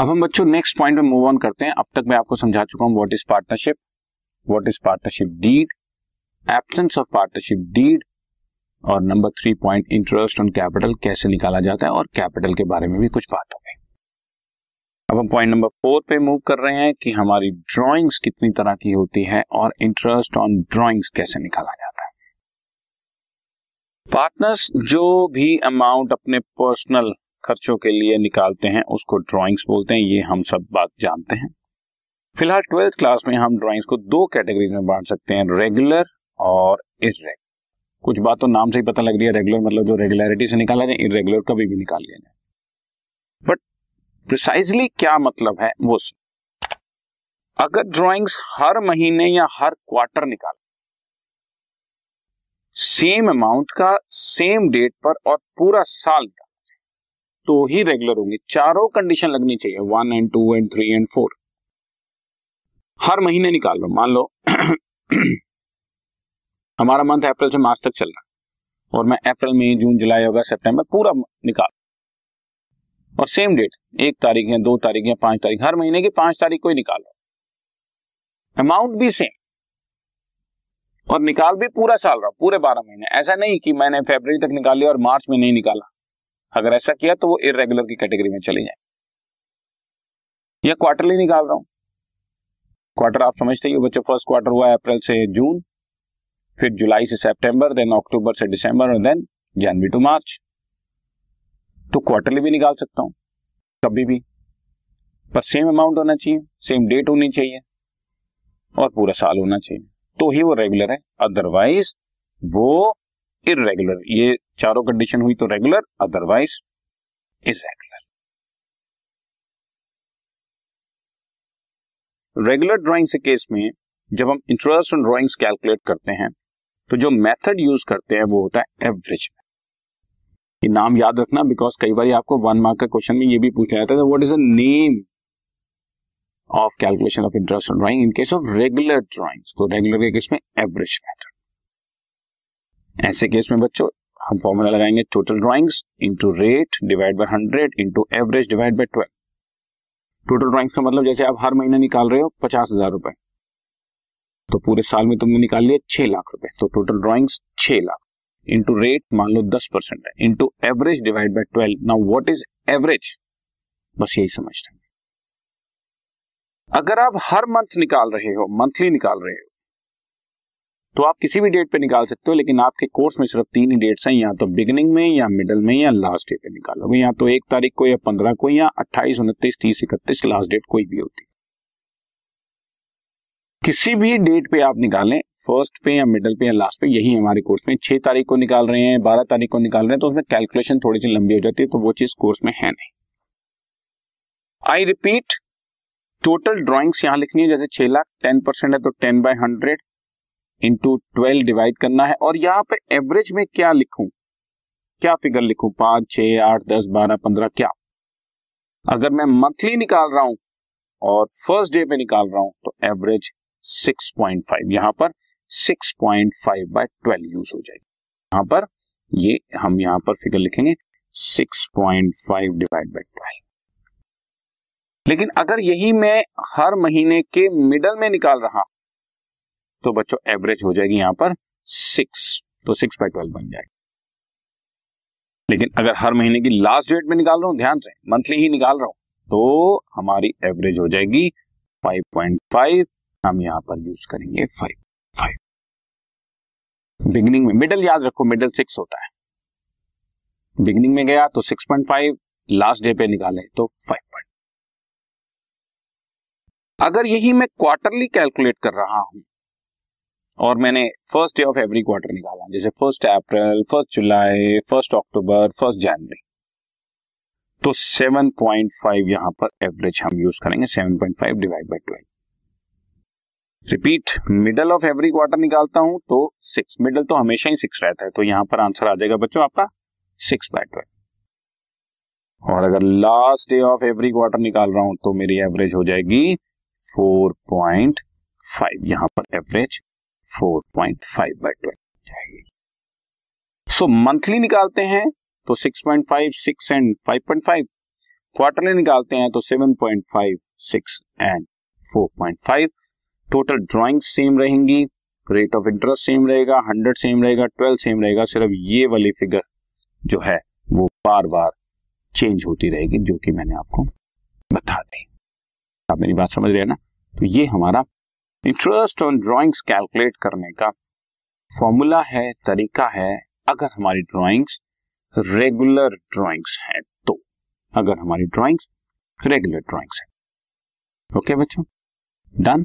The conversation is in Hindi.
अब हम बच्चों नेक्स्ट पॉइंट में मूव ऑन करते हैं। अब तक मैं आपको समझा चुका हूं what is partnership deed, absence of partnership deed, और number 3 point interest on capital कैसे निकाला जाता है, और कैपिटल के बारे में भी कुछ बात हो गई। अब हम पॉइंट नंबर 4 पे मूव कर रहे हैं कि हमारी ड्राइंग्स कितनी तरह की होती है और इंटरेस्ट ऑन ड्राइंग्स कैसे निकाला जाता है। पार्टनर्स जो भी अमाउंट अपने पर्सनल खर्चों के लिए निकालते हैं उसको ड्राइंग्स बोलते हैं, ये हम सब बात जानते हैं। फिलहाल 12th क्लास में हम ड्राइंग्स को 2 कैटेगरीज में बांट सकते हैं, रेगुलर और इररेगुलर। कुछ बात तो नाम से ही पता लग रही है, रेगुलर मतलब जो रेगुलरिटी से निकाला जाए, इररेगुलर कभी भी निकाल लिया जाए। बट प्रिसाइजली क्या मतलब है वो सुन। अगर ड्राइंग्स हर महीने या हर क्वार्टर निकाल सेम अमाउंट का सेम डेट पर और पूरा साल का, तो ही रेगुलर होंगे। चारों कंडीशन लगनी चाहिए, 1 and 2 and 3 and 4। हर महीने निकाल लो, मान लो हमारा मंथ अप्रैल से मार्च तक चल रहा है और मैं अप्रैल में जून जुलाई अगस्त सितंबर पूरा निकाल और सेम डेट 1 तारीख या 2 तारीख या 5 तारीख, हर महीने की 5 तारीख को ही निकालो, अमाउंट भी सेम और निकाल भी पूरा साल रहा, पूरे 12 महीने। ऐसा नहीं कि मैंने फरवरी तक निकाली और मार्च में नहीं निकाला, अगर ऐसा किया तो वो इरेगुलर की कैटेगरी में चली जाए। या क्वार्टरली निकाल रहा हूं, क्वार्टर आप समझते ही हो बच्चों, फर्स्ट क्वार्टर हुआ अप्रैल से जून, फिर जुलाई से सितंबर, देन अक्टूबर से दिसंबर और देन जनवरी टू मार्च। तो क्वार्टरली भी निकाल सकता हूं कभी भी, पर सेम अमाउंट होना चाहिए, सेम डेट होनी चाहिए और पूरा साल होना चाहिए, तो ही वो रेगुलर है, अदरवाइज वो इरेगुलर। ये चारों कंडीशन हुई तो regular, otherwise irregular. Regular drawings के केस में जब हम इंटरेस्ट ऑन ड्राइंग्स कैलकुलेट करते हैं तो जो मेथड यूज करते हैं वो होता है एवरेज। ये नाम याद रखना, बिकॉज कई बार आपको 1 मार्क का क्वेश्चन में ये भी पूछा जाता है, what is the name of calculation of interest on drawing in case of regular drawings. तो रेगुलर के केस में एवरेज मेथड। ऐसे केस में बच्चों हम फॉर्मूला लगाएंगे, total drawings into rate divide by 100 into average divide by 12। Total drawings का मतलब जैसे आप हर महीने निकाल रहे हो 50,000 रुपए, तो पूरे साल में तुमने निकाल लिए 6 लाख रुपए, तो total drawings 6 lakh into rate मान लो 10% है into average divide by 12। Now what is average, बस यही समझना है। अगर आप हर मंथ निकाल रहे हो, मंथली निकाल रहे हो, तो आप किसी भी डेट पे निकाल सकते हो, लेकिन आपके कोर्स में सिर्फ 3 ही डेट्स हैं, या तो बिगिनिंग में या मिडल में या लास्ट डे पे निकालोगे, या तो 1 तारीख को या 15 को या 28, 29, 30, 31 लास्ट डेट कोई भी होती। किसी भी डेट पे आप निकालें, फर्स्ट पे या मिडल पे या लास्ट पे, यही हमारे कोर्स में 6 तारीख को निकाल रहे हैं, 12 तारीख को निकाल रहे हैं, तो उसमें कैलकुलेशन थोड़ी सी लंबी हो जाती है, तो वो चीज कोर्स में है नहीं। आई रिपीट, टोटल ड्रॉइंग्स यहाँ लिखनी है, जैसे 6 लाख 10% है तो 10/100 इंटू 12 डिवाइड करना है, और यहाँ पे एवरेज में क्या लिखूं, क्या फिगर लिखूं, 5, 6, 8, 10, 12, 15 क्या। अगर मैं मंथली निकाल रहा हूं और फर्स्ट डे पे निकाल रहा हूं तो एवरेज 6.5, यहाँ पर 6.5 बाय 12 यूज हो जाएगी। यहाँ पर ये हम यहाँ पर फिगर लिखेंगे 6.5 डिवाइड बाय 12। लेकिन अगर यही मैं हर महीने के मिडल में निकाल रहा तो बच्चों एवरेज हो जाएगी यहाँ पर 6, तो 6 बाय 12 बन जाएगी। लेकिन अगर हर महीने की लास्ट डेट में निकाल रहा हूं, ध्यान से मंथली ही निकाल रहा हूं, तो हमारी एवरेज हो जाएगी 5.5, हम यहाँ पर यूज करेंगे 5.5। बिगनिंग में मिडल याद रखो, मिडल 6 होता है, बिगनिंग में गया तो 6.5, लास्ट डे पे निकाले तो 5.5। अगर यही मैं क्वार्टरली कैलकुलेट कर रहा हूं और मैंने first day of every quarter निकाला, जैसे 1 अप्रैल, 1 जुलाई, 1 अक्टूबर, 1 जनवरी, तो 7.5 यहाँ पर एवरेज हम यूज करेंगे, 7.5 divide by 12। Repeat, middle of every quarter निकालता हूं तो 6, मिडल तो हमेशा ही 6 रहता है, तो यहाँ पर आंसर आ जाएगा बच्चों आपका 6 बाय 12। और अगर last day of every quarter निकाल रहा हूं तो मेरी एवरेज हो जाएगी 4.5, यहाँ पर एवरेज 4.5 by 12 जाएगी। So, मंथली निकालते हैं तो 6.5, 6 and 5.5, क्वार्टरली निकालते हैं तो 7.5, 6 एंड 4.5। टोटल ड्राइंग्स सेम रहेंगी, रेट ऑफ इंटरेस्ट सेम रहेगा, 100 सेम रहेगा, 12 सेम रहेगा, सिर्फ ये वाली फिगर जो है वो बार बार चेंज होती रहेगी, जो कि मैंने आपको बता दी। आप मेरी बात समझ रहे हैं ना। तो ये हमारा इंटरेस्ट ऑन ड्राइंग्स कैलकुलेट करने का फॉर्मूला है, तरीका है, अगर हमारी ड्राइंग्स रेगुलर ड्राइंग्स हैं तो। अगर हमारी ड्राइंग्स रेगुलर ड्राइंग्स हैं, ओके बच्चों, डन।